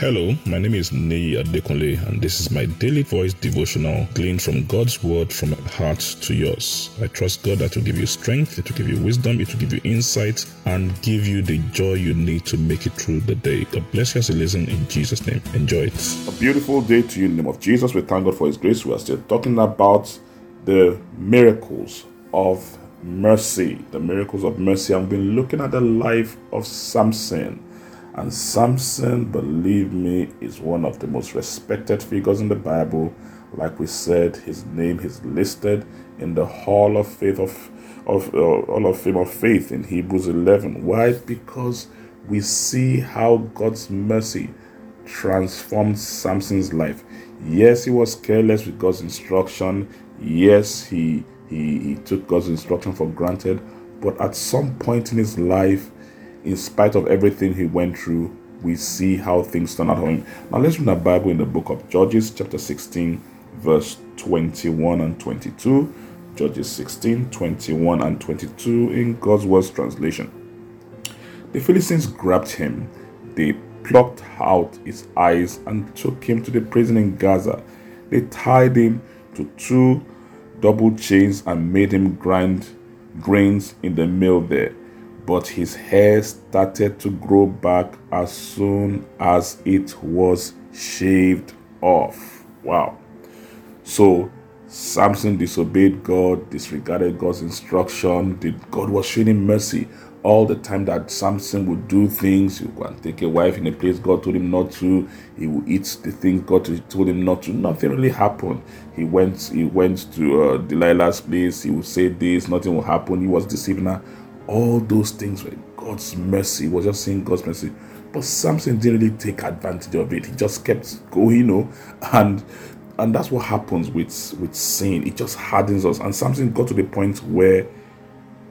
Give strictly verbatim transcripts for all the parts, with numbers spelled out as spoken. Hello, my name is Neyi Adekunle, and this is my daily voice devotional gleaned from God's word from my heart to yours. I trust God that will give you strength, it will give you wisdom, it will give you insight, and give you the joy you need to make it through the day. God bless you as you listen in Jesus' name. Enjoy it. A beautiful day to you in the name of Jesus. We thank God for His grace. We are still talking about the miracles of mercy. The miracles of mercy. I've been looking at the life of Samson. And Samson, believe me, is one of the most respected figures in the Bible. Like we said, his name is listed in the Hall of Faith of, of uh, Hall of Fame of Faith in Hebrews eleven. Why? Because we see how God's mercy transformed Samson's life. Yes, he was careless with God's instruction. Yes, he he, he took God's instruction for granted. But at some point in his life, in spite of everything he went through, we see how things turn out for him. Now let's read the Bible in the book of Judges, chapter sixteen, verse twenty-one and twenty-two. Judges sixteen, twenty-one and twenty-two in God's Word translation. The Philistines grabbed him. They plucked out his eyes and took him to the prison in Gaza. They tied him to two double chains and made him grind grains in the mill there. But his hair started to grow back as soon as it was shaved off. Wow. So Samson disobeyed God, disregarded God's instruction. Did God was showing him mercy all the time that Samson would do things. He would go and take a wife in a place God told him not to. He would eat the things God told him not to. Nothing really happened. He went, he went to uh, Delilah's place. He would say this. Nothing will happen. He was deceiving her. All those things were God's mercy. He was just seeing God's mercy. But Samson didn't really take advantage of it. He just kept going, you know. And and that's what happens with, with sin. It just hardens us. And Samson got to the point where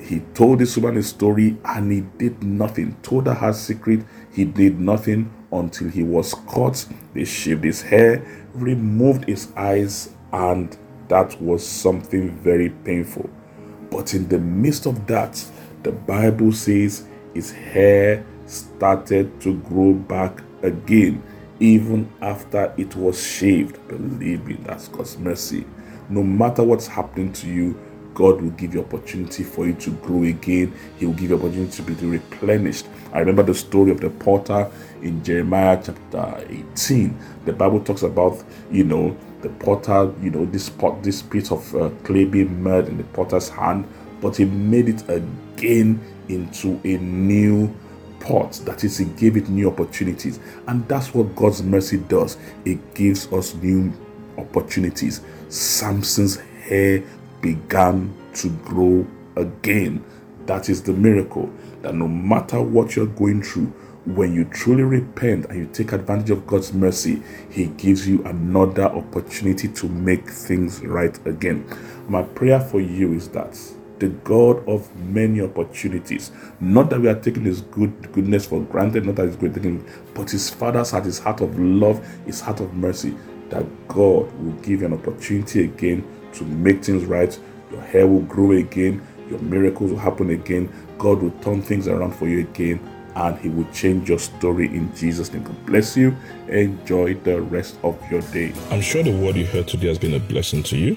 he told this woman his story and he did nothing. Told her her secret. He did nothing until he was caught. They shaved his hair, removed his eyes, and that was something very painful. But in the midst of that, the Bible says his hair started to grow back again, even after it was shaved. Believe me, that's God's mercy. No matter what's happening to you, God will give you opportunity for you to grow again. He will give you opportunity to be replenished. I remember the story of the potter in Jeremiah chapter eighteen. The Bible talks about, you know, the potter, you know, this pot, this piece of uh, clay being made in the potter's hand. But he made it again into a new pot. That is, he gave it new opportunities. And that's what God's mercy does. It gives us new opportunities. Samson's hair began to grow again. That is the miracle. That no matter what you're going through, when you truly repent and you take advantage of God's mercy, He gives you another opportunity to make things right again. My prayer for you is that the God of many opportunities. Not that we are taking His good goodness for granted, not that He's great thing, but His Father's heart, His heart of love, His heart of mercy, that God will give you an opportunity again to make things right. Your hair will grow again. Your miracles will happen again. God will turn things around for you again, and He will change your story in Jesus' name. God bless you. Enjoy the rest of your day. I'm sure the word you heard today has been a blessing to you.